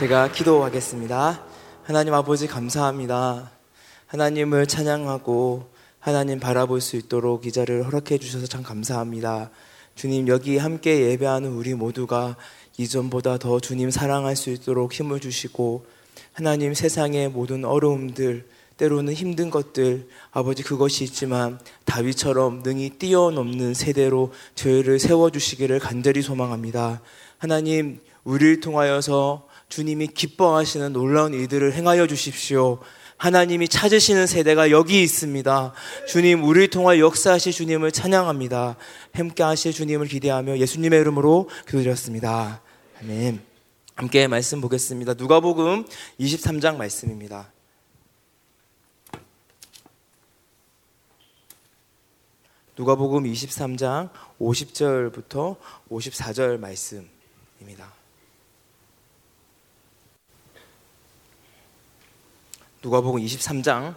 제가 기도하겠습니다. 하나님 아버지 감사합니다. 하나님을 찬양하고 하나님 바라볼 수 있도록 이 자리를 허락해 주셔서 참 감사합니다. 주님, 여기 함께 예배하는 우리 모두가 이전보다 더 주님 사랑할 수 있도록 힘을 주시고, 하나님 세상의 모든 어려움들, 때로는 힘든 것들, 아버지 그것이 있지만 다윗처럼 능히 뛰어넘는 세대로 저희를 세워주시기를 간절히 소망합니다. 하나님, 우리를 통하여서 주님이 기뻐하시는 놀라운 일들을 행하여 주십시오. 하나님이 찾으시는 세대가 여기 있습니다. 주님, 우리를 통하여 역사하실 주님을 찬양합니다. 함께하실 주님을 기대하며 예수님의 이름으로 기도드렸습니다. 아멘. 함께 말씀 보겠습니다. 누가복음 23장 말씀입니다. 누가복음 23장 50절부터 54절 말씀입니다. 누가복음 23장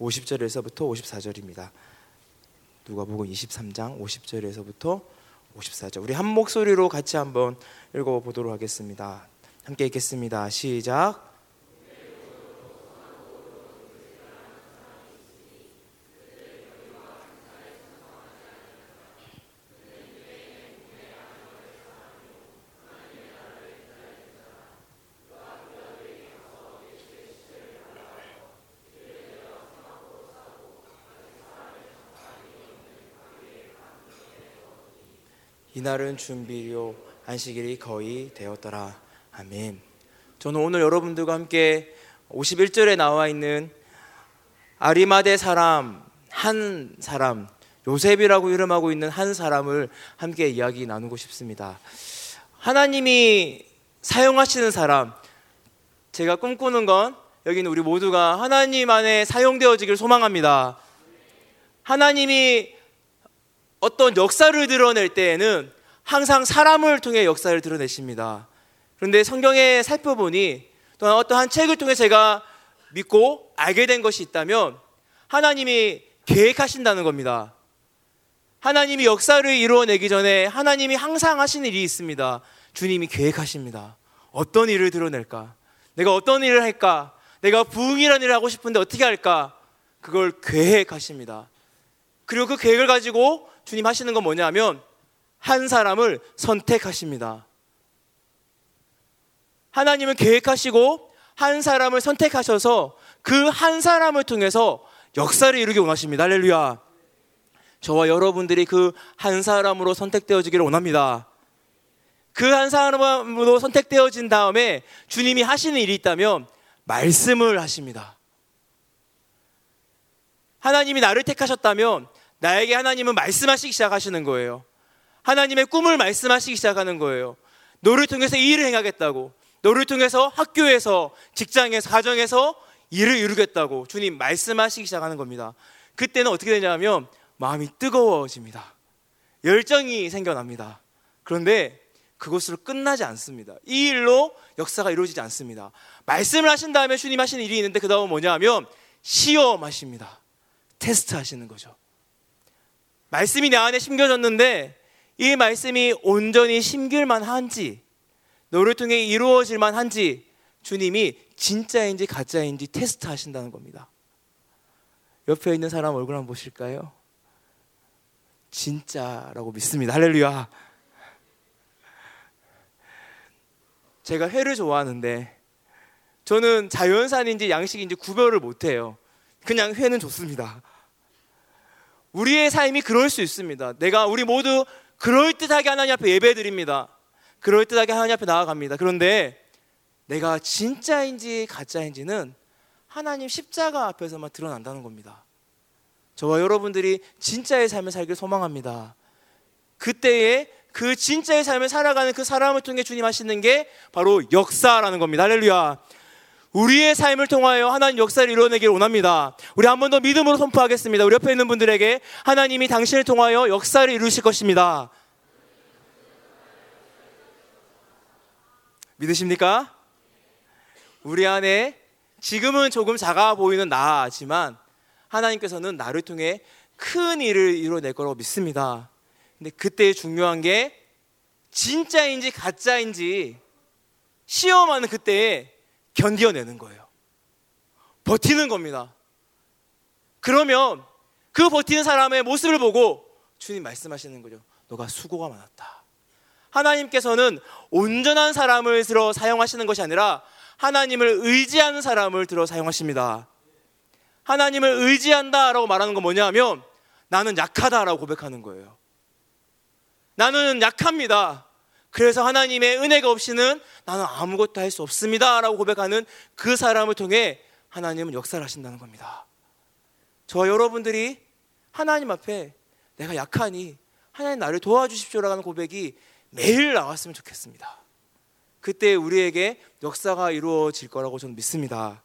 50절에서부터 54절입니다. 누가복음 23장 50절에서부터 54절. 우리 한 목소리로 같이 한번 읽어보도록 하겠습니다. 함께 읽겠습니다. 시작. 이날은 준비료 안식일이 거의 되었더라. 아멘. 저는 오늘 여러분들과 함께 51절에 나와 있는 아리마대 사람, 한 사람, 요셉이라고 이름하고 있는 한 사람을 함께 이야기 나누고 싶습니다. 하나님이 사용하시는 사람, 제가 꿈꾸는 건 여기는 우리 모두가 하나님 안에 사용되어지길 소망합니다. 하나님이 어떤 역사를 드러낼 때에는 항상 사람을 통해 역사를 드러내십니다. 그런데 성경에 살펴보니 또한 어떠한 책을 통해 제가 믿고 알게 된 것이 있다면 하나님이 계획하신다는 겁니다. 하나님이 역사를 이루어내기 전에 하나님이 항상 하시는 일이 있습니다. 주님이 계획하십니다. 어떤 일을 드러낼까? 내가 어떤 일을 할까? 내가 부흥이라는 일을 하고 싶은데 어떻게 할까? 그걸 계획하십니다. 그리고 그 계획을 가지고 주님 하시는 건 뭐냐면 한 사람을 선택하십니다. 하나님은 계획하시고 한 사람을 선택하셔서 그 한 사람을 통해서 역사를 이루기 원하십니다. 할렐루야. 저와 여러분들이 그 한 사람으로 선택되어지기를 원합니다. 그 한 사람으로 선택되어진 다음에 주님이 하시는 일이 있다면 말씀을 하십니다. 하나님이 나를 택하셨다면 나에게 하나님은 말씀하시기 시작하시는 거예요. 하나님의 꿈을 말씀하시기 시작하는 거예요. 너를 통해서 이 일을 행하겠다고, 너를 통해서 학교에서, 직장에서, 가정에서 일을 이루겠다고 주님 말씀하시기 시작하는 겁니다. 그때는 어떻게 되냐면 마음이 뜨거워집니다. 열정이 생겨납니다. 그런데 그것으로 끝나지 않습니다. 이 일로 역사가 이루어지지 않습니다. 말씀을 하신 다음에 주님 하시는 일이 있는데 그 다음은 뭐냐 하면 시험하십니다. 테스트하시는 거죠. 말씀이 내 안에 심겨졌는데 이 말씀이 온전히 심길만 한지, 너를 통해 이루어질만 한지, 주님이 진짜인지 가짜인지 테스트하신다는 겁니다. 옆에 있는 사람 얼굴 한번 보실까요? 진짜라고 믿습니다. 할렐루야. 제가 회를 좋아하는데 저는 자연산인지 양식인지 구별을 못해요. 그냥 회는 좋습니다. 우리의 삶이 그럴 수 있습니다. 우리 모두 그럴듯하게 하나님 앞에 예배드립니다. 그럴듯하게 하나님 앞에 나아갑니다. 그런데 내가 진짜인지 가짜인지는 하나님 십자가 앞에서만 드러난다는 겁니다. 저와 여러분들이 진짜의 삶을 살길 소망합니다. 그때에 그 진짜의 삶을 살아가는 그 사람을 통해 주님 하시는 게 바로 역사라는 겁니다. 할렐루야. 우리의 삶을 통하여 하나님 역사를 이루어내기를 원합니다. 우리 한 번 더 믿음으로 선포하겠습니다. 우리 옆에 있는 분들에게 하나님이 당신을 통하여 역사를 이루실 것입니다. 믿으십니까? 우리 안에 지금은 조금 작아 보이는 나지만 하나님께서는 나를 통해 큰 일을 이루어낼 거라고 믿습니다. 근데 그때 중요한 게 진짜인지 가짜인지 시험하는 그때에 견뎌내는 거예요. 버티는 겁니다. 그러면 그 버티는 사람의 모습을 보고 주님 말씀하시는 거죠. 너가 수고가 많았다. 하나님께서는 온전한 사람을 들어 사용하시는 것이 아니라 하나님을 의지하는 사람을 들어 사용하십니다. 하나님을 의지한다라고 말하는 건 뭐냐 하면 나는 약하다라고 고백하는 거예요. 나는 약합니다. 그래서 하나님의 은혜가 없이는 나는 아무것도 할 수 없습니다 라고 고백하는 그 사람을 통해 하나님은 역사를 하신다는 겁니다. 저와 여러분들이 하나님 앞에 내가 약하니 하나님 나를 도와주십시오라고 하는 고백이 매일 나왔으면 좋겠습니다. 그때 우리에게 역사가 이루어질 거라고 저는 믿습니다.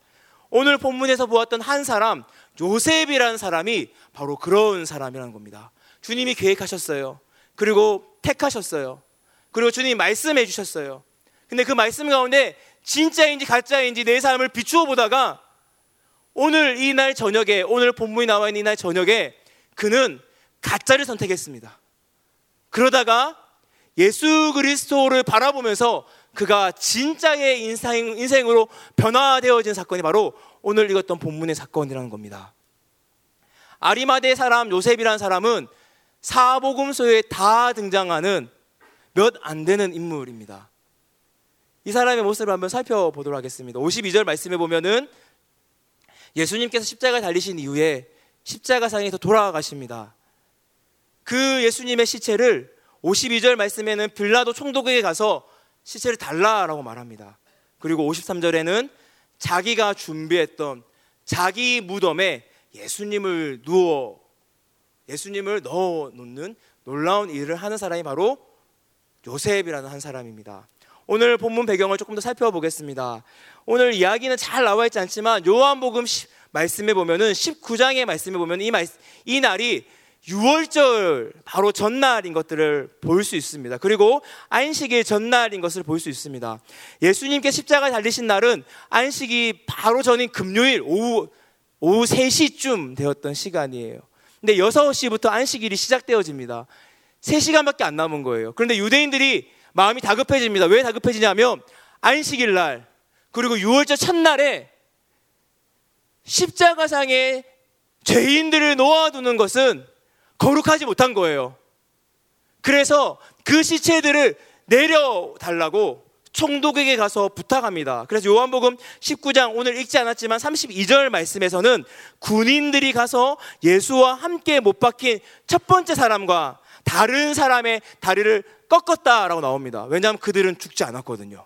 오늘 본문에서 보았던 한 사람, 요셉이라는 사람이 바로 그런 사람이라는 겁니다. 주님이 계획하셨어요. 그리고 택하셨어요. 그리고 주님이 말씀해 주셨어요. 근데 그 말씀 가운데 진짜인지 가짜인지 내 삶을 비추어 보다가 오늘 이날 저녁에, 오늘 본문이 나와 있는 이날 저녁에 그는 가짜를 선택했습니다. 그러다가 예수 그리스도를 바라보면서 그가 진짜의 인생으로 변화되어진 사건이 바로 오늘 읽었던 본문의 사건이라는 겁니다. 아리마대 사람 요셉이라는 사람은 사복음서에 다 등장하는 몇 안 되는 인물입니다. 이 사람의 모습을 한번 살펴보도록 하겠습니다. 52절 말씀에 보면은 예수님께서 십자가에 달리신 이후에 십자가상에서 돌아가십니다. 그 예수님의 시체를 52절 말씀에는 빌라도 총독에게 가서 시체를 달라라고 말합니다. 그리고 53절에는 자기가 준비했던 자기 무덤에 예수님을 넣어 놓는 놀라운 일을 하는 사람이 바로 요셉이라는 한 사람입니다. 오늘 본문 배경을 조금 더 살펴보겠습니다. 오늘 이야기는 잘 나와 있지 않지만 요한복음 말씀에 보면은 19장의 말씀에 보면 이 날이 유월절 바로 전날인 것들을 볼 수 있습니다. 그리고 안식일 전날인 것을 볼 수 있습니다. 예수님께 십자가에 달리신 날은 안식이 바로 전인 금요일 오후 3시쯤 되었던 시간이에요. 근데 6시부터 안식일이 시작되어집니다. 3시간밖에 안 남은 거예요. 그런데 유대인들이 마음이 다급해집니다. 왜 다급해지냐면 안식일 날 그리고 유월절 첫날에 십자가상에 죄인들을 놓아두는 것은 거룩하지 못한 거예요. 그래서 그 시체들을 내려달라고 총독에게 가서 부탁합니다. 그래서 요한복음 19장 오늘 읽지 않았지만 32절 말씀에서는 군인들이 가서 예수와 함께 못 박힌 첫 번째 사람과 다른 사람의 다리를 꺾었다라고 나옵니다. 왜냐하면 그들은 죽지 않았거든요.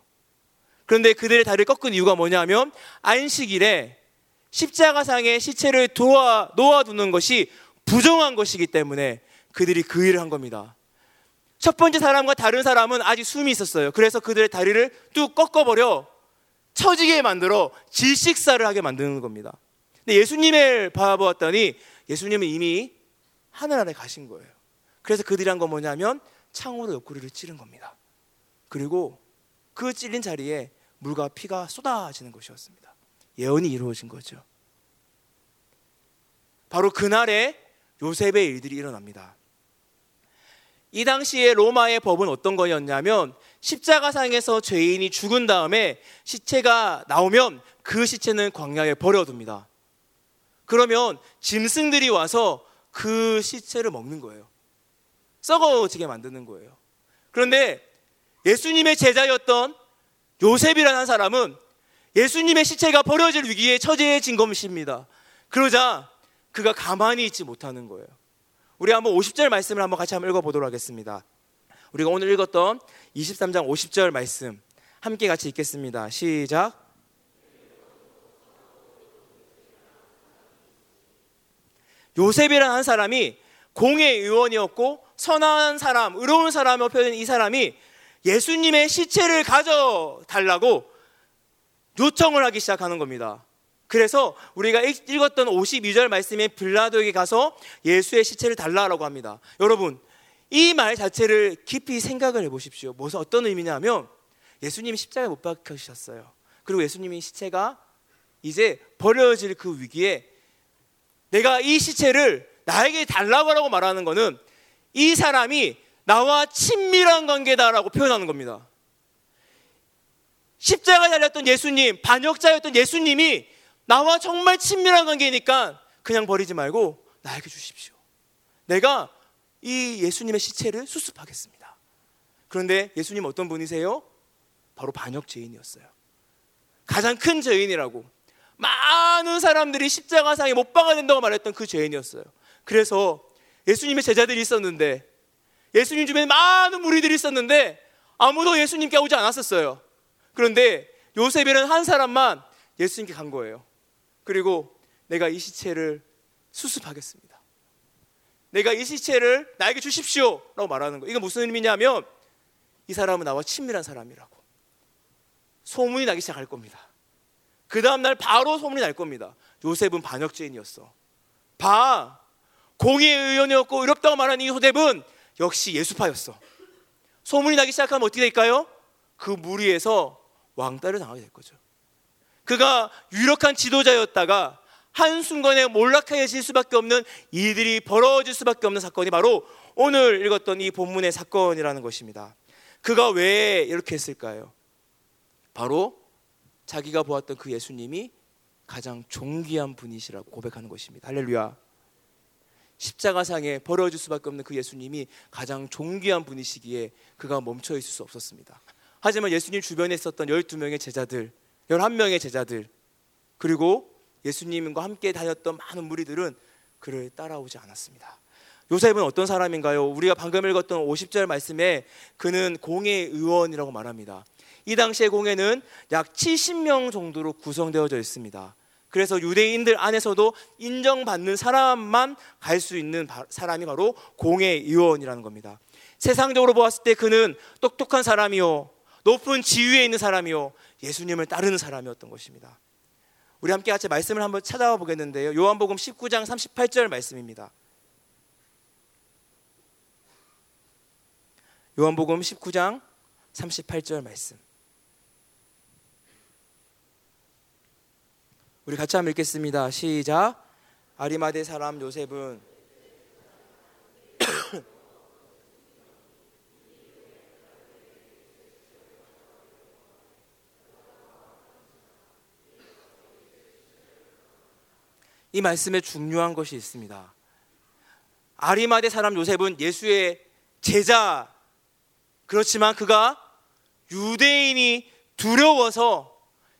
그런데 그들의 다리를 꺾은 이유가 뭐냐면 안식일에 십자가상에 시체를 놓아두는 것이 부정한 것이기 때문에 그들이 그 일을 한 겁니다. 첫 번째 사람과 다른 사람은 아직 숨이 있었어요. 그래서 그들의 다리를 뚝 꺾어버려 처지게 만들어 질식사를 하게 만드는 겁니다. 근데 예수님을 바라보았더니 예수님은 이미 하늘 안에 가신 거예요. 그래서 그들이 한 건 뭐냐면 창으로 옆구리를 찌른 겁니다. 그리고 그 찔린 자리에 물과 피가 쏟아지는 것이었습니다. 예언이 이루어진 거죠. 바로 그날에 요셉의 일들이 일어납니다. 이 당시에 로마의 법은 어떤 거였냐면 십자가상에서 죄인이 죽은 다음에 시체가 나오면 그 시체는 광야에 버려둡니다. 그러면 짐승들이 와서 그 시체를 먹는 거예요. 썩어지게 만드는 거예요. 그런데 예수님의 제자였던 요셉이라는 사람은 예수님의 시체가 버려질 위기에 처해진 것입니다. 그러자 그가 가만히 있지 못하는 거예요. 우리 한번 50절 말씀을 한번 같이 읽어보도록 하겠습니다. 우리가 오늘 읽었던 23장 50절 말씀 함께 같이 읽겠습니다. 시작. 요셉이라는 한 사람이 공의 의원이었고 선한 사람, 의로운 사람이 표현된 이 사람이 예수님의 시체를 가져달라고 요청을 하기 시작하는 겁니다. 그래서 우리가 읽었던 52절 말씀에 빌라도에게 가서 예수의 시체를 달라라고 합니다. 여러분, 이 말 자체를 깊이 생각을 해보십시오. 무엇은 어떤 의미냐면 예수님이 십자가에 못 박히셨어요. 그리고 예수님이 시체가 이제 버려질 그 위기에 내가 이 시체를 나에게 달라고 말하는 것은 이 사람이 나와 친밀한 관계다라고 표현하는 겁니다. 십자가 달렸던 예수님, 반역자였던 예수님이 나와 정말 친밀한 관계니까 그냥 버리지 말고 나에게 주십시오. 내가 이 예수님의 시체를 수습하겠습니다. 그런데 예수님 어떤 분이세요? 바로 반역죄인이었어요. 가장 큰 죄인이라고, 많은 사람들이 십자가상에 못 박아야 된다고 말했던 그 죄인이었어요. 그래서 예수님의 제자들이 있었는데, 예수님 주변에 많은 무리들이 있었는데 아무도 예수님께 오지 않았었어요. 그런데 요셉이라는 한 사람만 예수님께 간 거예요. 그리고 내가 이 시체를 수습하겠습니다. 내가 이 시체를 나에게 주십시오 라고 말하는 거예요. 이게 무슨 의미냐면 이 사람은 나와 친밀한 사람이라고 소문이 나기 시작할 겁니다. 그 다음날 바로 소문이 날 겁니다. 요셉은 반역죄인이었어. 공의의 의원이었고 의롭다고 말하는 이 요셉은 역시 예수파였어. 소문이 나기 시작하면 어떻게 될까요? 그 무리에서 왕따를 당하게 될 거죠. 그가 유력한 지도자였다가 한순간에 몰락해질 수밖에 없는 일들이 벌어질 수밖에 없는 사건이 바로 오늘 읽었던 이 본문의 사건이라는 것입니다. 그가 왜 이렇게 했을까요? 바로 자기가 보았던 그 예수님이 가장 존귀한 분이시라고 고백하는 것입니다. 할렐루야. 십자가상에 버려질 수밖에 없는 그 예수님이 가장 존귀한 분이시기에 그가 멈춰 있을 수 없었습니다. 하지만 예수님 주변에 있었던 12명의 제자들, 11명의 제자들, 그리고 예수님과 함께 다녔던 많은 무리들은 그를 따라오지 않았습니다. 요셉은 어떤 사람인가요? 우리가 방금 읽었던 50절 말씀에 그는 공회의 의원이라고 말합니다. 이 당시의 공회는 약 70명 정도로 구성되어져 있습니다. 그래서 유대인들 안에서도 인정받는 사람만 갈 수 있는 사람이 바로 공회의 의원이라는 겁니다. 세상적으로 보았을 때 그는 똑똑한 사람이요, 높은 지위에 있는 사람이요, 예수님을 따르는 사람이었던 것입니다. 우리 함께 같이 말씀을 한번 찾아와 보겠는데요. 요한복음 19장 38절 말씀입니다. 요한복음 19장 38절 말씀, 우리 같이 한번 읽겠습니다. 시작. 아리마대 사람 요셉은 이 말씀에 중요한 것이 있습니다. 아리마대 사람 요셉은 예수의 제자, 그렇지만 그가 유대인이 두려워서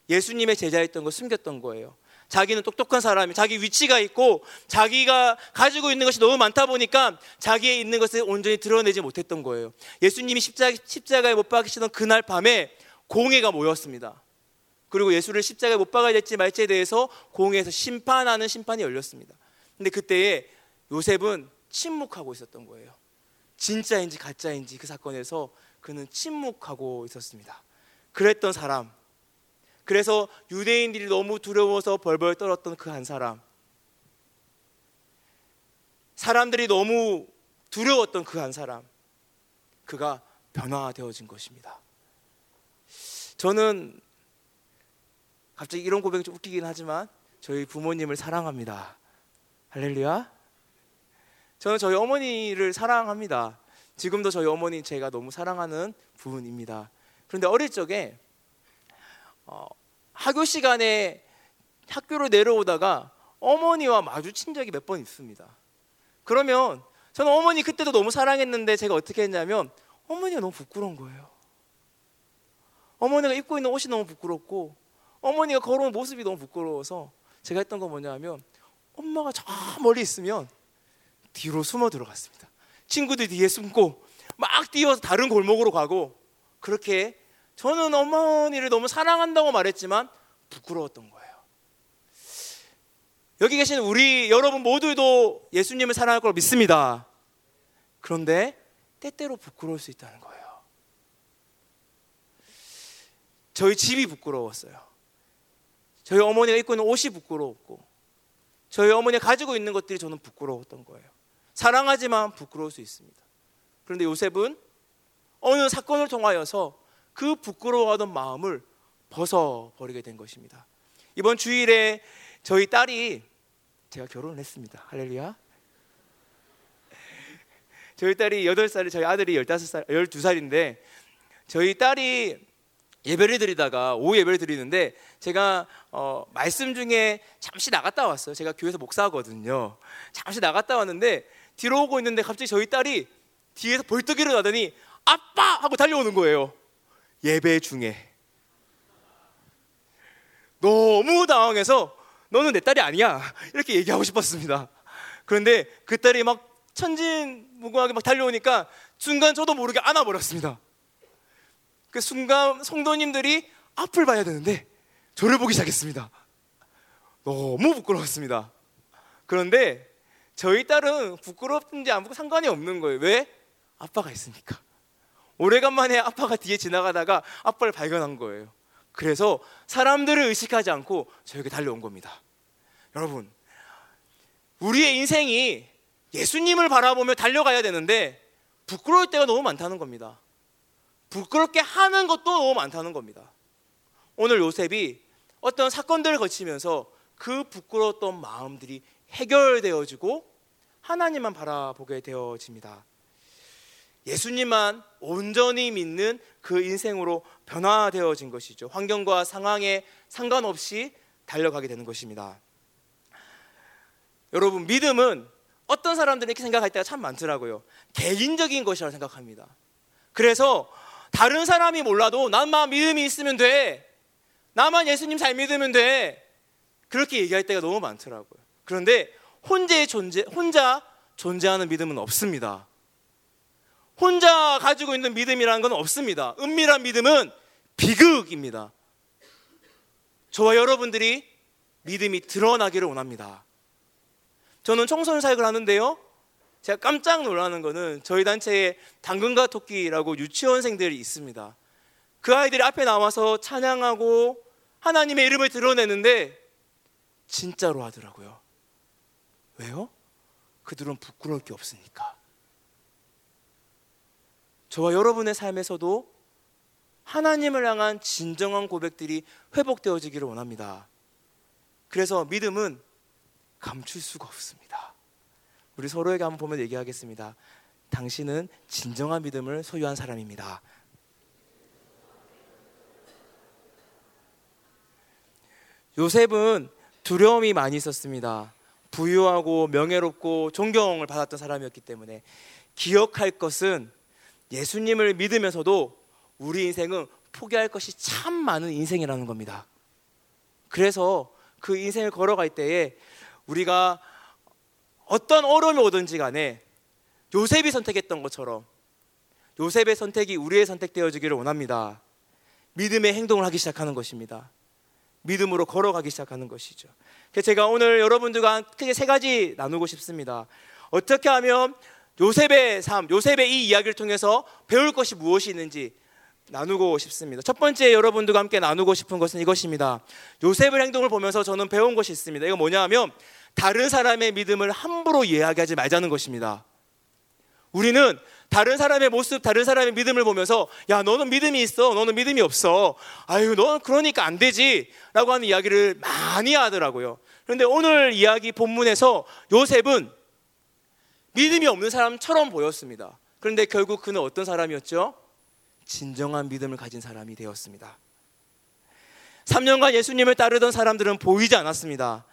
예수님의 제자였던 걸 숨겼던 거예요. 자기는 똑똑한 사람이, 자기 위치가 있고 자기가 가지고 있는 것이 너무 많다 보니까 자기의 있는 것을 온전히 드러내지 못했던 거예요. 예수님이 십자가에 못 박히시던 그날 밤에 공회가 모였습니다. 그리고 예수를 십자가에 못 박아야 될지 말지에 대해서 공회에서 심판하는 심판이 열렸습니다. 근데 그때에 요셉은 침묵하고 있었던 거예요. 진짜인지 가짜인지 그 사건에서 그는 침묵하고 있었습니다. 그랬던 사람, 그래서 유대인들이 너무 두려워서 벌벌 떨었던 그 한 사람, 사람들이 너무 두려웠던 그 한 사람, 그가 변화되어진 것입니다. 저는 갑자기 이런 고백이 좀 웃기긴 하지만 저희 부모님을 사랑합니다. 할렐루야. 저는 저희 어머니를 사랑합니다. 지금도 저희 어머니 제가 너무 사랑하는 부분입니다. 그런데 어릴 적에 학교 시간에 학교로 내려오다가 어머니와 마주친 적이 몇 번 있습니다. 그러면 저는 어머니 그때도 너무 사랑했는데 제가 어떻게 했냐면 어머니가 너무 부끄러운 거예요. 어머니가 입고 있는 옷이 너무 부끄럽고 어머니가 걸어온 모습이 너무 부끄러워서 제가 했던 건 뭐냐 하면 엄마가 저 멀리 있으면 뒤로 숨어 들어갔습니다. 친구들 뒤에 숨고 막 뛰어서 다른 골목으로 가고, 그렇게 저는 어머니를 너무 사랑한다고 말했지만 부끄러웠던 거예요. 여기 계신 우리 여러분 모두도 예수님을 사랑할 걸 믿습니다. 그런데 때때로 부끄러울 수 있다는 거예요. 저희 집이 부끄러웠어요. 저희 어머니가 입고 있는 옷이 부끄러웠고 저희 어머니가 가지고 있는 것들이 저는 부끄러웠던 거예요. 사랑하지만 부끄러울 수 있습니다. 그런데 요셉은 어느 사건을 통하여서 그 부끄러워하던 마음을 벗어버리게 된 것입니다. 이번 주일에 저희 딸이, 제가 결혼을 했습니다. 할렐루야. 저희 딸이 8살이, 저희 아들이 15살, 12살인데 저희 딸이 예배를 드리다가 오후 예배를 드리는데 제가 말씀 중에 잠시 나갔다 왔어요. 제가 교회에서 목사하거든요. 잠시 나갔다 왔는데 뒤로 오고 있는데 갑자기 저희 딸이 뒤에서 벌떡 일어나더니 아빠! 하고 달려오는 거예요. 예배 중에. 너무 당황해서 너는 내 딸이 아니야 이렇게 얘기하고 싶었습니다. 그런데 그 딸이 막 천진무구하게 막 달려오니까 순간 저도 모르게 안아버렸습니다. 그 순간 성도님들이 앞을 봐야 되는데 저를 보기 시작했습니다. 너무 부끄러웠습니다. 그런데 저희 딸은 부끄럽든지 안 부끄럽든지 상관이 없는 거예요. 왜? 아빠가 있으니까. 오래간만에 아빠가 뒤에 지나가다가 아빠를 발견한 거예요. 그래서 사람들을 의식하지 않고 저에게 달려온 겁니다. 여러분, 우리의 인생이 예수님을 바라보며 달려가야 되는데 부끄러울 때가 너무 많다는 겁니다. 부끄럽게 하는 것도 너무 많다는 겁니다. 오늘 요셉이 어떤 사건들을 거치면서 그 부끄러웠던 마음들이 해결되어지고 하나님만 바라보게 되어집니다. 예수님만 온전히 믿는 그 인생으로 변화되어진 것이죠. 환경과 상황에 상관없이 달려가게 되는 것입니다. 여러분, 믿음은 어떤 사람들은 이렇게 생각할 때가 참 많더라고요. 개인적인 것이라고 생각합니다. 그래서 다른 사람이 몰라도 나만 믿음이 있으면 돼, 나만 예수님 잘 믿으면 돼, 그렇게 얘기할 때가 너무 많더라고요. 그런데 혼자 존재하는 믿음은 없습니다. 혼자 가지고 있는 믿음이라는 건 없습니다. 은밀한 믿음은 비극입니다. 저와 여러분들이 믿음이 드러나기를 원합니다. 저는 청소년 사역을 하는데요, 제가 깜짝 놀라는 거는 저희 단체에 당근과 토끼라고 유치원생들이 있습니다. 그 아이들이 앞에 나와서 찬양하고 하나님의 이름을 드러내는데 진짜로 하더라고요. 왜요? 그들은 부끄러울 게 없으니까. 저와 여러분의 삶에서도 하나님을 향한 진정한 고백들이 회복되어지기를 원합니다. 그래서 믿음은 감출 수가 없습니다. 우리 서로에게 한번 보면 얘기하겠습니다. 당신은 진정한 믿음을 소유한 사람입니다. 요셉은 두려움이 많이 있었습니다. 부유하고 명예롭고 존경을 받았던 사람이었기 때문에 기억할 것은 예수님을 믿으면서도 우리 인생은 포기할 것이 참 많은 인생이라는 겁니다. 그래서 그 인생을 걸어갈 때에 우리가 어떤 어려움이 오든지 간에 요셉이 선택했던 것처럼 요셉의 선택이 우리의 선택되어지기를 원합니다. 믿음의 행동을 하기 시작하는 것입니다. 믿음으로 걸어가기 시작하는 것이죠. 그래서 제가 오늘 여러분들과 크게 세 가지 나누고 싶습니다. 어떻게 하면 요셉의 삶, 요셉의 이 이야기를 통해서 배울 것이 무엇이 있는지 나누고 싶습니다. 첫 번째 여러분들과 함께 나누고 싶은 것은 이것입니다. 요셉의 행동을 보면서 저는 배운 것이 있습니다. 이거 뭐냐 하면 다른 사람의 믿음을 함부로 이야기하지 말자는 것입니다. 우리는 다른 사람의 모습, 다른 사람의 믿음을 보면서 야, 너는 믿음이 있어, 너는 믿음이 없어, 아유, 너는 그러니까 안 되지 라고 하는 이야기를 많이 하더라고요. 그런데 오늘 이야기 본문에서 요셉은 믿음이 없는 사람처럼 보였습니다. 그런데 결국 그는 어떤 사람이었죠? 진정한 믿음을 가진 사람이 되었습니다. 3년간 예수님을 따르던 사람들은 보이지 않았습니다.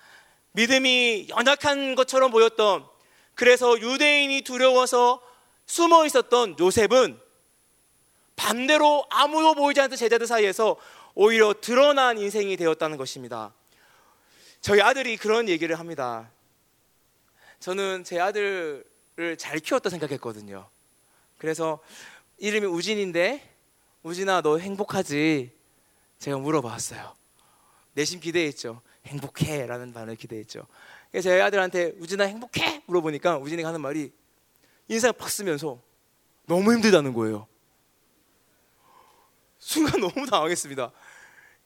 믿음이 연약한 것처럼 보였던, 그래서 유대인이 두려워서 숨어 있었던 요셉은 반대로 아무도 보이지 않던 제자들 사이에서 오히려 드러난 인생이 되었다는 것입니다. 저희 아들이 그런 얘기를 합니다. 저는 제 아들을 잘 키웠다 생각했거든요. 그래서 이름이 우진인데 우진아 너 행복하지? 제가 물어봤어요. 내심 기대했죠. 행복해 라는 말을 기대했죠. 그래서 제 아들한테 우진아 행복해? 물어보니까 우진이가 하는 말이 인상 팍 쓰면서 너무 힘들다는 거예요. 순간 너무 당황했습니다.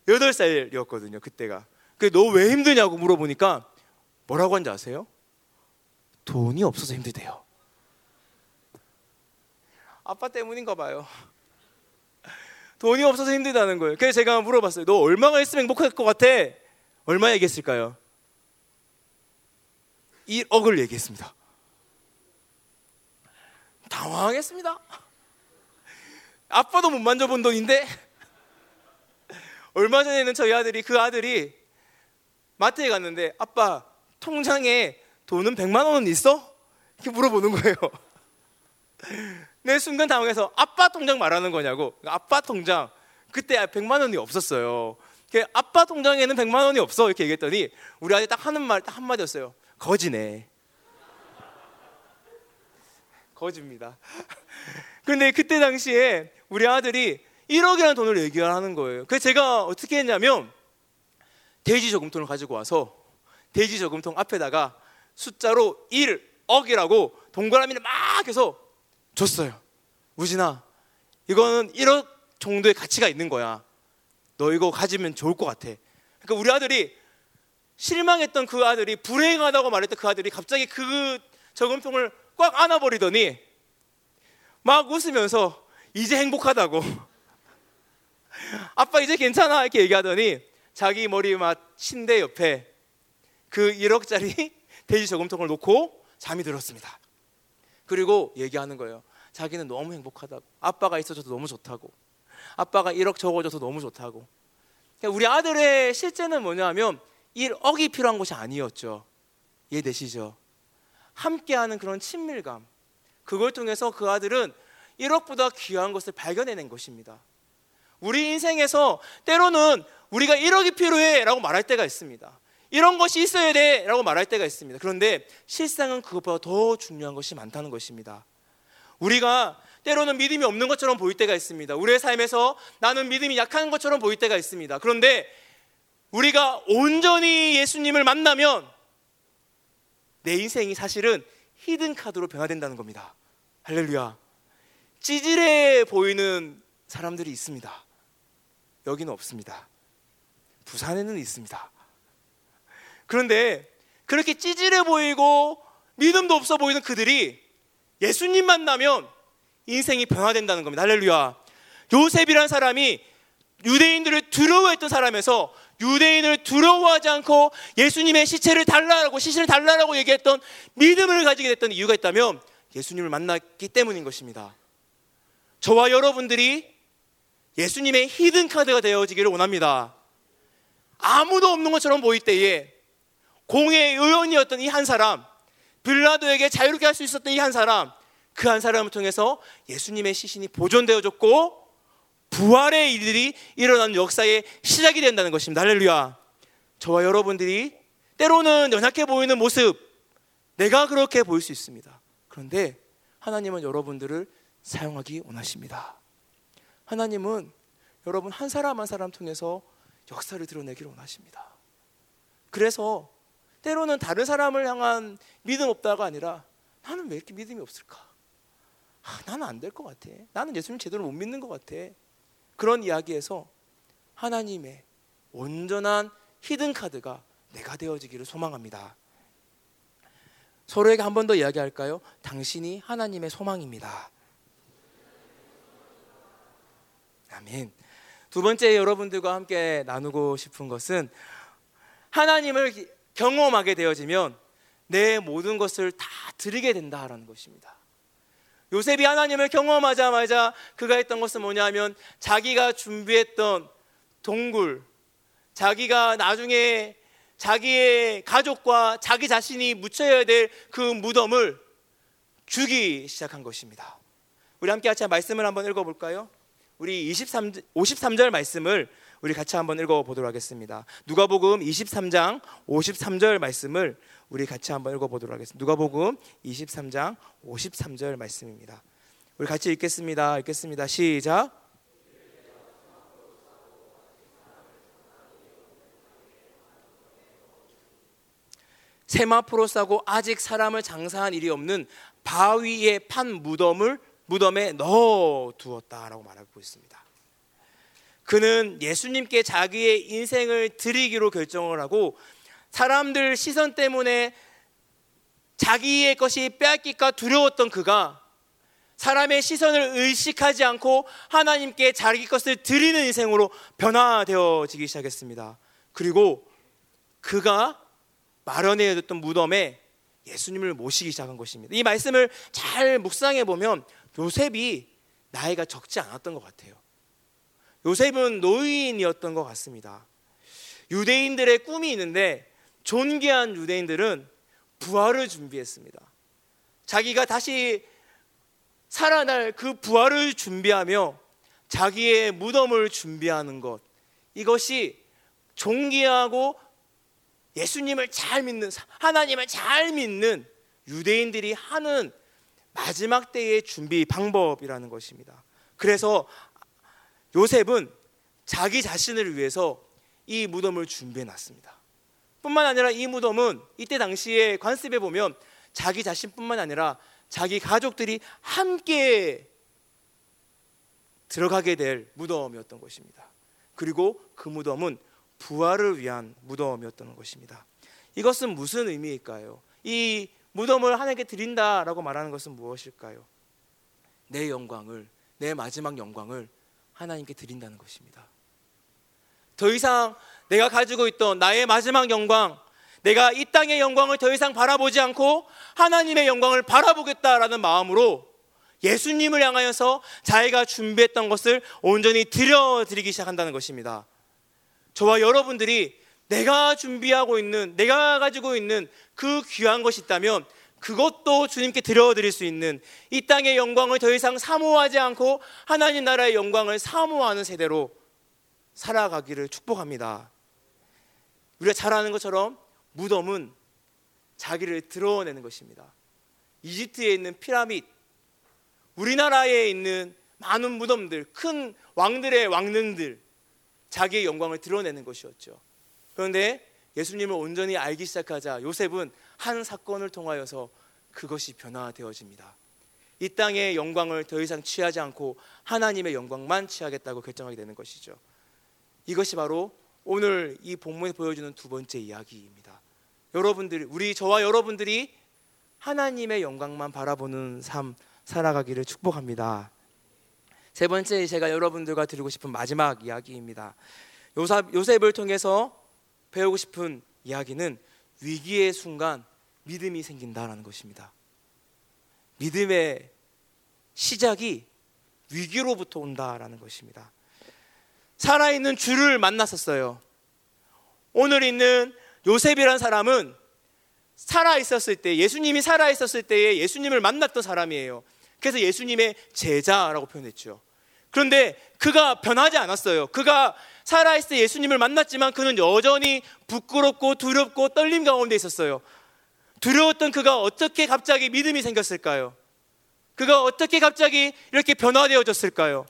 8살이었거든요 그때가. 그래서 너 왜 힘드냐고 물어보니까 뭐라고 한지 아세요? 돈이 없어서 힘들대요. 아빠 때문인가 봐요. 돈이 없어서 힘들다는 거예요. 그래서 제가 물어봤어요. 너 얼마가 있으면 행복할 것 같아? 얼마 얘기했을까요? 1억을 얘기했습니다. 당황했습니다. 아빠도 못 만져본 돈인데 얼마 전에는 저희 아들이 그 아들이 마트에 갔는데 아빠 통장에 돈은 100만 원은 있어? 이렇게 물어보는 거예요. 내 순간 당황해서 아빠 통장 말하는 거냐고. 아빠 통장. 그때 100만 원이 없었어요. 아빠 통장에는 100만 원이 없어 이렇게 얘기했더니 우리 아들이 딱 하는 말 딱 한마디였어요. 거지네. 거짓입니다. 근데 그때 당시에 우리 아들이 1억이라는 돈을 얘기하는 거예요. 그래서 제가 어떻게 했냐면 돼지 저금통을 가지고 와서 돼지 저금통 앞에다가 숫자로 1억이라고 동그라미를 막 해서 줬어요. 우진아, 이거는 1억 정도의 가치가 있는 거야. 너 이거 가지면 좋을 것 같아. 그러니까 우리 아들이 실망했던 그 아들이 불행하다고 말했던 그 아들이 갑자기 그 저금통을 꽉 안아버리더니 막 웃으면서 이제 행복하다고 아빠 이제 괜찮아 이렇게 얘기하더니 자기 머리맡 침대 옆에 그 1억짜리 돼지 저금통을 놓고 잠이 들었습니다. 그리고 얘기하는 거예요. 자기는 너무 행복하다고, 아빠가 있어줘서 너무 좋다고, 아빠가 1억 적어줘서 너무 좋다고. 그러니까 우리 아들의 실제는 뭐냐면 1억이 필요한 것이 아니었죠. 이해되시죠? 함께하는 그런 친밀감, 그걸 통해서 그 아들은 1억보다 귀한 것을 발견해낸 것입니다. 우리 인생에서 때로는 우리가 1억이 필요해 라고 말할 때가 있습니다. 이런 것이 있어야 돼 라고 말할 때가 있습니다. 그런데 실상은 그것보다 더 중요한 것이 많다는 것입니다. 우리가 때로는 믿음이 없는 것처럼 보일 때가 있습니다. 우리의 삶에서 나는 믿음이 약한 것처럼 보일 때가 있습니다. 그런데 우리가 온전히 예수님을 만나면 내 인생이 사실은 히든카드로 변화된다는 겁니다. 할렐루야. 찌질해 보이는 사람들이 있습니다. 여기는 없습니다. 부산에는 있습니다. 그런데 그렇게 찌질해 보이고 믿음도 없어 보이는 그들이 예수님 만나면 인생이 변화된다는 겁니다. 할렐루야. 요셉이라는 사람이 유대인들을 두려워했던 사람에서 유대인을 두려워하지 않고 예수님의 시신을 달라라고 얘기했던 믿음을 가지게 됐던 이유가 있다면 예수님을 만났기 때문인 것입니다. 저와 여러분들이 예수님의 히든카드가 되어지기를 원합니다. 아무도 없는 것처럼 보일 때에 공회의 의원이었던 이 한 사람, 빌라도에게 자유롭게 할 수 있었던 이 한 사람, 그 한 사람을 통해서 예수님의 시신이 보존되어졌고 부활의 일들이 일어나는 역사의 시작이 된다는 것입니다. 할렐루야. 저와 여러분들이 때로는 연약해 보이는 모습, 내가 그렇게 보일 수 있습니다. 그런데 하나님은 여러분들을 사용하기 원하십니다. 하나님은 여러분 한 사람 한 사람 통해서 역사를 드러내기를 원하십니다. 그래서 때로는 다른 사람을 향한 믿음 없다가 아니라 나는 왜 이렇게 믿음이 없을까? 나는 안 될 것 같아. 나는 예수님 제대로 못 믿는 것 같아. 그런 이야기에서 하나님의 온전한 히든카드가 내가 되어지기를 소망합니다. 서로에게 한 번 더 이야기할까요? 당신이 하나님의 소망입니다. 아멘. 두 번째 여러분들과 함께 나누고 싶은 것은 하나님을 경험하게 되어지면 내 모든 것을 다 드리게 된다라는 것입니다. 요셉이 하나님을 경험하자마자 그가 했던 것은 뭐냐면 자기가 준비했던 동굴, 자기가 나중에 자기의 가족과 자기 자신이 묻혀야 될 그 무덤을 주기 시작한 것입니다. 우리 함께 같이 말씀을 한번 읽어볼까요? 우리 53절 말씀을 우리 같이 한번 읽어보도록 하겠습니다. 누가복음 23장 53절 말씀을 우리 같이 한번 읽어보도록 하겠습니다. 누가복음 23장 53절 말씀입니다. 우리 같이 읽겠습니다. 시작. 세마포로 싸고 아직 사람을 장사한 일이 없는 바위에 판 무덤에 넣어두었다라고 말하고 있습니다. 그는 예수님께 자기의 인생을 드리기로 결정을 하고 사람들 시선 때문에 자기의 것이 빼앗길까 두려웠던 그가 사람의 시선을 의식하지 않고 하나님께 자기 것을 드리는 인생으로 변화되어지기 시작했습니다. 그리고 그가 마련해뒀던 무덤에 예수님을 모시기 시작한 것입니다. 이 말씀을 잘 묵상해 보면 요셉이 나이가 적지 않았던 것 같아요. 요셉은 노인이었던 것 같습니다. 유대인들의 꿈이 있는데 존귀한 유대인들은 부활을 준비했습니다. 자기가 다시 살아날 그 부활을 준비하며 자기의 무덤을 준비하는 것, 이것이 존귀하고 예수님을 잘 믿는, 하나님을 잘 믿는 유대인들이 하는 마지막 때의 준비 방법이라는 것입니다. 그래서 요셉은 자기 자신을 위해서 이 무덤을 준비해 놨습니다. 뿐만 아니라 이 무덤은 이때 당시에 관습에 보면 자기 자신뿐만 아니라 자기 가족들이 함께 들어가게 될 무덤이었던 것입니다. 그리고 그 무덤은 부활을 위한 무덤이었던 것입니다. 이것은 무슨 의미일까요? 이 무덤을 하나님께 드린다라고 말하는 것은 무엇일까요? 내 영광을, 내 마지막 영광을 하나님께 드린다는 것입니다. 더 이상 내가 가지고 있던 나의 마지막 영광, 내가 이 땅의 영광을 더 이상 바라보지 않고 하나님의 영광을 바라보겠다라는 마음으로 예수님을 향하여서 자기가 준비했던 것을 온전히 드려드리기 시작한다는 것입니다. 저와 여러분들이 내가 준비하고 있는, 내가 가지고 있는 그 귀한 것이 있다면 그것도 주님께 드려드릴 수 있는, 이 땅의 영광을 더 이상 사모하지 않고 하나님 나라의 영광을 사모하는 세대로 살아가기를 축복합니다. 우리가 잘 아는 것처럼 무덤은 자기를 드러내는 것입니다. 이집트에 있는 피라미드, 우리나라에 있는 많은 무덤들, 큰 왕들의 왕릉들, 자기의 영광을 드러내는 것이었죠. 그런데 예수님을 온전히 알기 시작하자 요셉은 한 사건을 통하여서 그것이 변화되어집니다. 이 땅의 영광을 더 이상 취하지 않고 하나님의 영광만 취하겠다고 결정하게 되는 것이죠. 이것이 바로 오늘 이 본문에 보여주는 두 번째 이야기입니다. 여러분들, 저와 여러분들이 하나님의 영광만 바라보는 삶 살아가기를 축복합니다. 세 번째, 제가 여러분들과 드리고 싶은 마지막 이야기입니다. 요셉을 통해서 배우고 싶은 이야기는 위기의 순간 믿음이 생긴다라는 것입니다. 믿음의 시작이 위기로부터 온다라는 것입니다. 살아있는 주를 만났었어요. 오늘 있는 요셉이라는 사람은 살아있었을 때, 예수님이 살아있었을 때에 예수님을 만났던 사람이에요. 그래서 예수님의 제자라고 표현했죠. 그런데 그가 변하지 않았어요. 그가 살아있을 때 예수님을 만났지만 그는 여전히 부끄럽고 두렵고 떨림 가운데 있었어요. 두려웠던 그가 어떻게 갑자기 믿음이 생겼을까요? 그가 어떻게 갑자기 이렇게 변화되어졌을까요?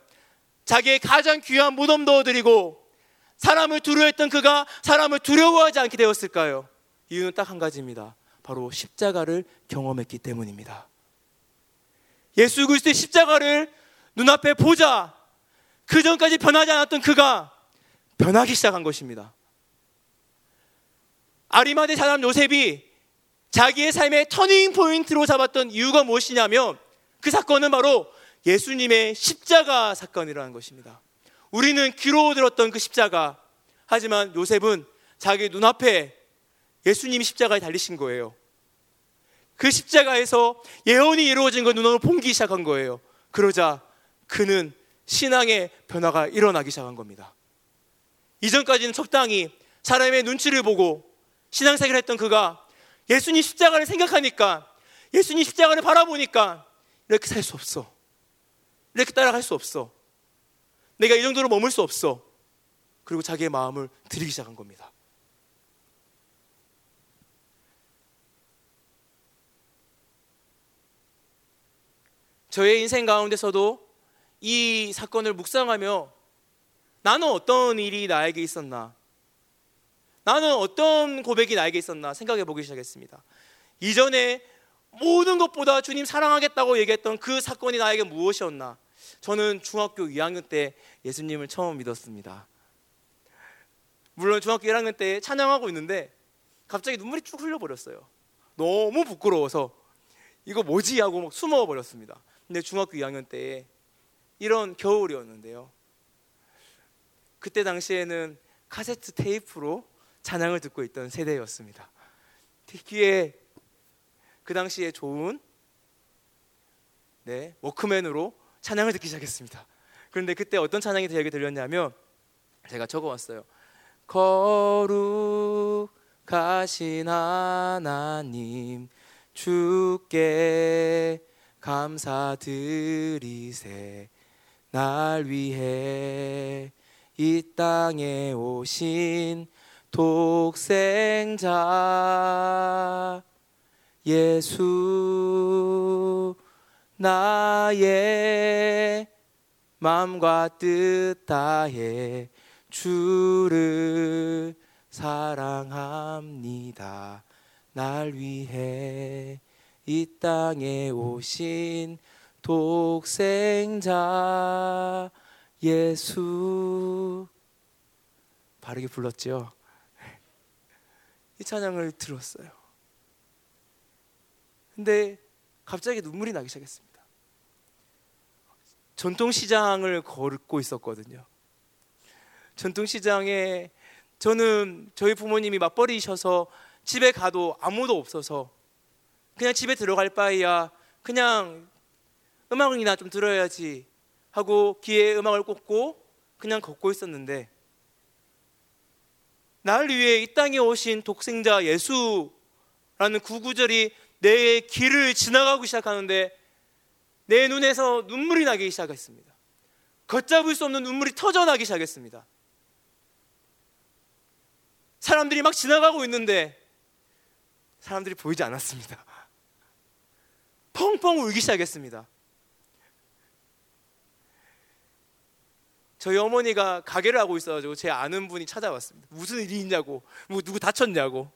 자기의 가장 귀한 무덤도 드리고 사람을 두려워했던 그가 사람을 두려워하지 않게 되었을까요? 이유는 딱 한 가지입니다. 바로 십자가를 경험했기 때문입니다. 예수 그리스도의 십자가를 눈앞에 보자, 그 전까지 변하지 않았던 그가 변하기 시작한 것입니다. 아리마대 사람 요셉이 자기의 삶의 터닝 포인트로 잡았던 이유가 무엇이냐면, 그 사건은 바로 예수님의 십자가 사건이라는 것입니다. 우리는 귀로 들었던 그 십자가, 하지만 요셉은 자기 눈앞에 예수님이 십자가에 달리신 거예요. 그 십자가에서 예언이 이루어진 걸 눈으로 보기 시작한 거예요. 그러자 그는 신앙의 변화가 일어나기 시작한 겁니다. 이전까지는 적당히 사람의 눈치를 보고 신앙생활을 했던 그가 예수님 십자가를 생각하니까, 예수님 십자가를 바라보니까 이렇게 살 수 없어, 이렇게 따라갈 수 없어, 내가 이 정도로 머물 수 없어. 그리고 자기의 마음을 드리기 시작한 겁니다. 저의 인생 가운데서도 이 사건을 묵상하며 나는 어떤 일이 나에게 있었나, 나는 어떤 고백이 나에게 있었나 생각해 보기 시작했습니다. 이전에 모든 것보다 주님 사랑하겠다고 얘기했던 그 사건이 나에게 무엇이었나. 저는 중학교 2학년 때 예수님을 처음 믿었습니다. 물론 중학교 1학년 때 찬양하고 있는데 갑자기 눈물이 쭉 흘려버렸어요. 너무 부끄러워서 이거 뭐지 하고 막 숨어버렸습니다. 근데 중학교 2학년 때에 이런 겨울이었는데요, 그때 당시에는 카세트 테이프로 찬양을 듣고 있던 세대였습니다. 특히에 그 당시에 좋은 워크맨으로 찬양을 듣기 시작했습니다. 그런데 그때 어떤 찬양이 제게 들렸냐면 제가 적어왔어요. 거룩하신 하나님 주께 감사드리세. 날 위해 이 땅에 오신 독생자 예수 나의 마음과 뜻 다해 주를 사랑합니다. 날 위해 이 땅에 오신 독생자 예수. 바르게 불렀죠. 이 찬양을 들었어요. 근데 갑자기 눈물이 나기 시작했습니다. 전통시장을 걷고 있었거든요. 전통시장에 저는 저희 부모님이 맞벌이셔서 집에 가도 아무도 없어서 그냥 집에 들어갈 바에야 그냥 음악이나 좀 들어야지 하고 귀에 음악을 꽂고 그냥 걷고 있었는데 날 위해 이 땅에 오신 독생자 예수라는 구구절이 내 귀를 지나가고 시작하는데 내 눈에서 눈물이 나기 시작했습니다. 걷잡을 수 없는 눈물이 터져나기 시작했습니다. 사람들이 막 지나가고 있는데 사람들이 보이지 않았습니다. 펑펑 울기 시작했습니다. 저희 어머니가 가게를 하고 있어가지고 제 아는 분이 찾아왔습니다. 무슨 일이 있냐고, 뭐 누구 다쳤냐고.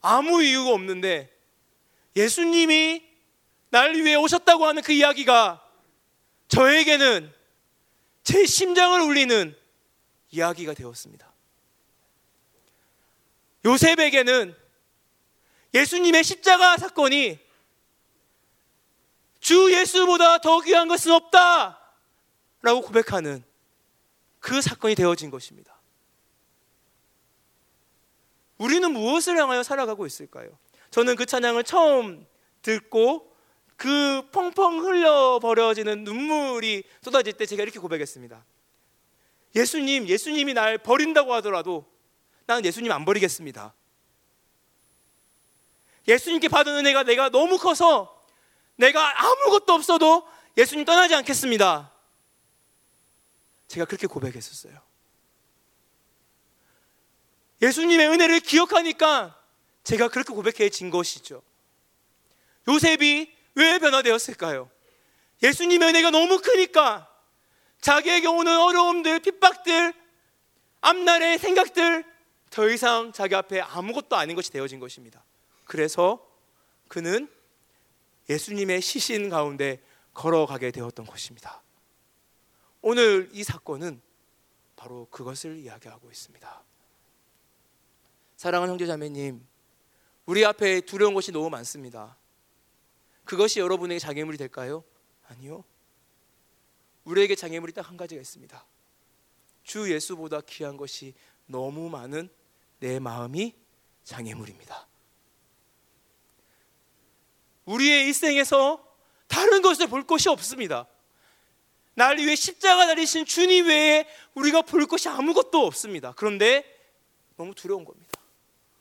아무 이유가 없는데 예수님이 날 위해 오셨다고 하는 그 이야기가 저에게는 제 심장을 울리는 이야기가 되었습니다. 요셉에게는 예수님의 십자가 사건이 주 예수보다 더 귀한 것은 없다 라고 고백하는 그 사건이 되어진 것입니다. 우리는 무엇을 향하여 살아가고 있을까요? 저는 그 찬양을 처음 듣고 그 펑펑 흘려버려지는 눈물이 쏟아질 때 제가 이렇게 고백했습니다. 예수님, 예수님이 날 버린다고 하더라도 나는 예수님 안 버리겠습니다. 예수님께 받은 은혜가 내가 너무 커서 내가 아무것도 없어도 예수님 떠나지 않겠습니다. 제가 그렇게 고백했었어요. 예수님의 은혜를 기억하니까 제가 그렇게 고백해진 것이죠. 요셉이 왜 변화되었을까요? 예수님의 은혜가 너무 크니까 자기에게 오는 어려움들, 핍박들, 앞날의 생각들 더 이상 자기 앞에 아무것도 아닌 것이 되어진 것입니다. 그래서 그는 예수님의 시신 가운데 걸어가게 되었던 것입니다. 오늘 이 사건은 바로 그것을 이야기하고 있습니다. 사랑하는 형제자매님, 우리 앞에 두려운 것이 너무 많습니다. 그것이 여러분에게 장애물이 될까요? 아니요. 우리에게 장애물이 딱 한 가지가 있습니다. 주 예수보다 귀한 것이 너무 많은 내 마음이 장애물입니다. 우리의 일생에서 다른 것을 볼 것이 없습니다. 날 위해 십자가 달리신 주님 외에 우리가 볼 것이 아무것도 없습니다. 그런데 너무 두려운 겁니다.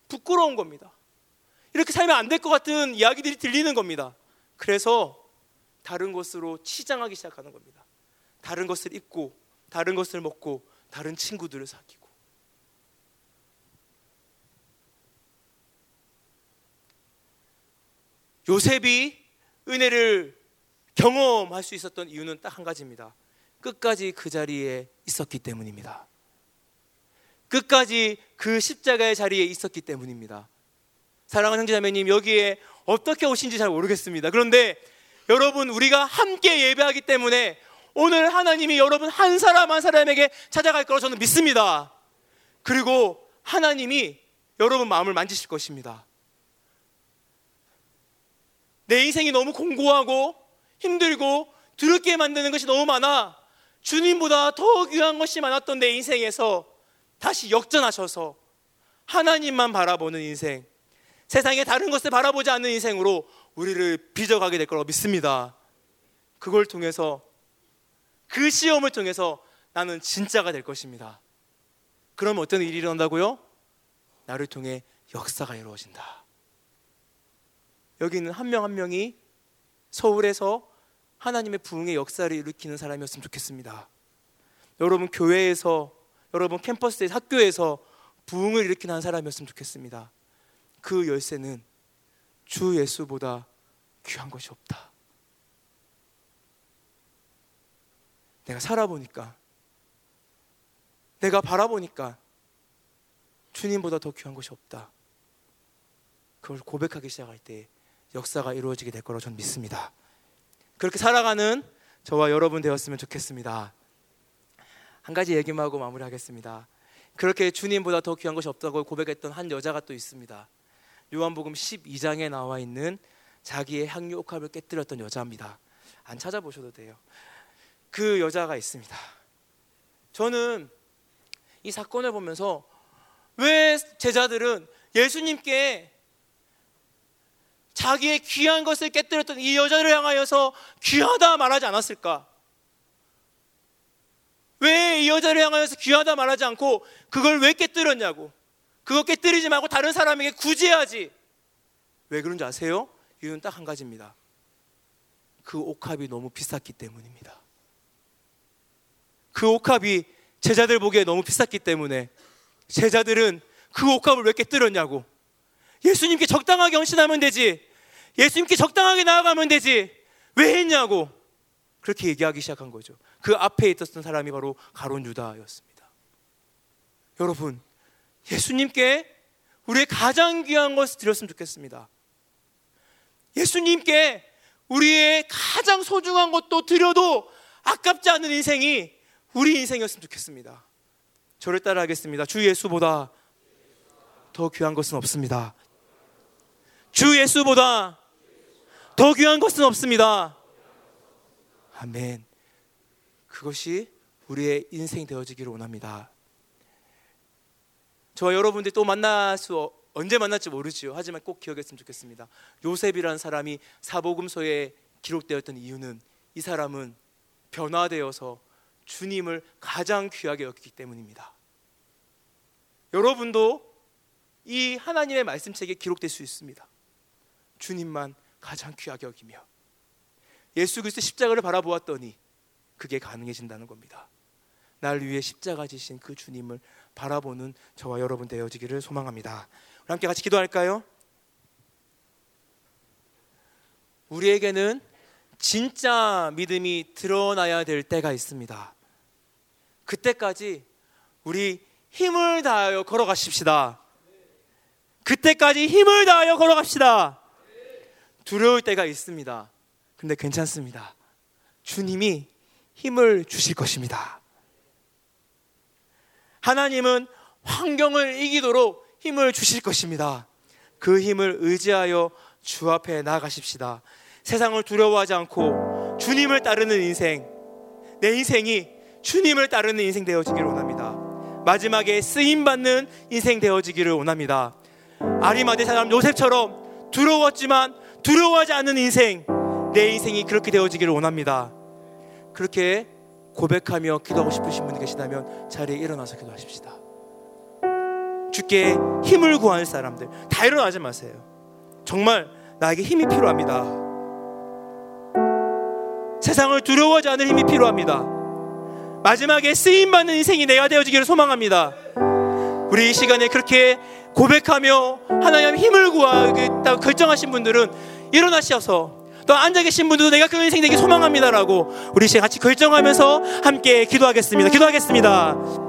부끄러운 겁니다. 이렇게 살면 안 될 것 같은 이야기들이 들리는 겁니다. 그래서 다른 것으로 치장하기 시작하는 겁니다. 다른 것을 입고 다른 것을 먹고 다른 친구들을 사귀고. 요셉이 은혜를 경험할 수 있었던 이유는 딱 한 가지입니다. 끝까지 그 자리에 있었기 때문입니다. 끝까지 그 십자가의 자리에 있었기 때문입니다. 사랑하는 형제자매님, 여기에 어떻게 오신지 잘 모르겠습니다. 그런데 여러분, 우리가 함께 예배하기 때문에 오늘 하나님이 여러분 한 사람 한 사람에게 찾아갈 거라고 저는 믿습니다. 그리고 하나님이 여러분 마음을 만지실 것입니다. 내 인생이 너무 공고하고 힘들고 두렵게 만드는 것이 너무 많아 주님보다 더 귀한 것이 많았던 내 인생에서 다시 역전하셔서 하나님만 바라보는 인생, 세상의 다른 것을 바라보지 않는 인생으로 우리를 빚어가게 될 거라고 믿습니다. 그걸 통해서 그 시험을 통해서 나는 진짜가 될 것입니다. 그러면 어떤 일이 일어난다고요? 나를 통해 역사가 이루어진다. 여기 있는 한 명 한 명이 서울에서 하나님의 부흥의 역사를 일으키는 사람이었으면 좋겠습니다. 여러분 교회에서, 여러분 캠퍼스에서, 학교에서 부흥을 일으키는 한 사람이었으면 좋겠습니다. 그 열쇠는 주 예수보다 귀한 것이 없다. 내가 살아보니까, 내가 바라보니까 주님보다 더 귀한 것이 없다. 그걸 고백하기 시작할 때 역사가 이루어지게 될 거라고 저는 믿습니다. 그렇게 살아가는 저와 여러분 되었으면 좋겠습니다. 한 가지 얘기만 하고 마무리하겠습니다. 그렇게 주님보다 더 귀한 것이 없다고 고백했던 한 여자가 또 있습니다. 요한복음 12장에 나와 있는 자기의 향유옥합을 깨뜨렸던 여자입니다. 안 찾아보셔도 돼요. 그 여자가 있습니다. 저는 이 사건을 보면서 왜 제자들은 예수님께 자기의 귀한 것을 깨뜨렸던 이 여자를 향하여서 귀하다 말하지 않았을까? 왜 이 여자를 향하여서 귀하다 말하지 않고 그걸 왜 깨뜨렸냐고, 그거 깨뜨리지 말고 다른 사람에게 구제하지. 왜 그런지 아세요? 이유는 딱 한 가지입니다. 그 옥합이 너무 비쌌기 때문입니다. 그 옥합이 제자들 보기에 너무 비쌌기 때문에 제자들은 그 옥합을 왜 깨뜨렸냐고, 예수님께 적당하게 헌신하면 되지, 예수님께 적당하게 나아가면 되지, 왜 했냐고 그렇게 얘기하기 시작한 거죠. 그 앞에 있었던 사람이 바로 가룟 유다였습니다. 여러분, 예수님께 우리의 가장 귀한 것을 드렸으면 좋겠습니다. 예수님께 우리의 가장 소중한 것도 드려도 아깝지 않은 인생이 우리 인생이었으면 좋겠습니다. 저를 따라 하겠습니다. 주 예수보다 더 귀한 것은 없습니다. 주 예수보다 더 귀한 것은 없습니다. 아멘. 그것이 우리의 인생이 되어지기를 원합니다. 저와 여러분들이 또 언제 만날지 모르지요. 하지만 꼭 기억했으면 좋겠습니다. 요셉이라는 사람이 사복음서에 기록되었던 이유는 이 사람은 변화되어서 주님을 가장 귀하게 여기기 때문입니다. 여러분도 이 하나님의 말씀책에 기록될 수 있습니다. 주님만 가장 귀하게 여기며 예수 그리스도 십자가를 바라보았더니 그게 가능해진다는 겁니다. 날 위해 십자가 지신 그 주님을 바라보는 저와 여러분 되어지기를 소망합니다. 우리 함께 같이 기도할까요? 우리에게는 진짜 믿음이 드러나야 될 때가 있습니다. 그때까지 우리 힘을 다하여 걸어가십시다. 그때까지 힘을 다하여 걸어갑시다. 두려울 때가 있습니다. 근데 괜찮습니다. 주님이 힘을 주실 것입니다. 하나님은 환경을 이기도록 힘을 주실 것입니다. 그 힘을 의지하여 주 앞에 나아가십시다. 세상을 두려워하지 않고 주님을 따르는 인생, 내 인생이 주님을 따르는 인생 되어지기를 원합니다. 마지막에 쓰임받는 인생 되어지기를 원합니다. 아리마대 사람 요셉처럼 두려웠지만 두려워하지 않는 인생, 내 인생이 그렇게 되어지기를 원합니다. 그렇게 고백하며 기도하고 싶으신 분이 계시다면 자리에 일어나서 기도하십시다. 주께 힘을 구하는 사람들 다 일어나지 마세요. 정말 나에게 힘이 필요합니다. 세상을 두려워하지 않을 힘이 필요합니다. 마지막에 쓰임받는 인생이 내가 되어지기를 소망합니다. 우리 이 시간에 그렇게 고백하며 하나님 힘을 구하겠다고 결정하신 분들은 일어나셔서, 또 앉아 계신 분들도 내가 그런 인생 되기 소망합니다라고 우리 같이 결정하면서 함께 기도하겠습니다.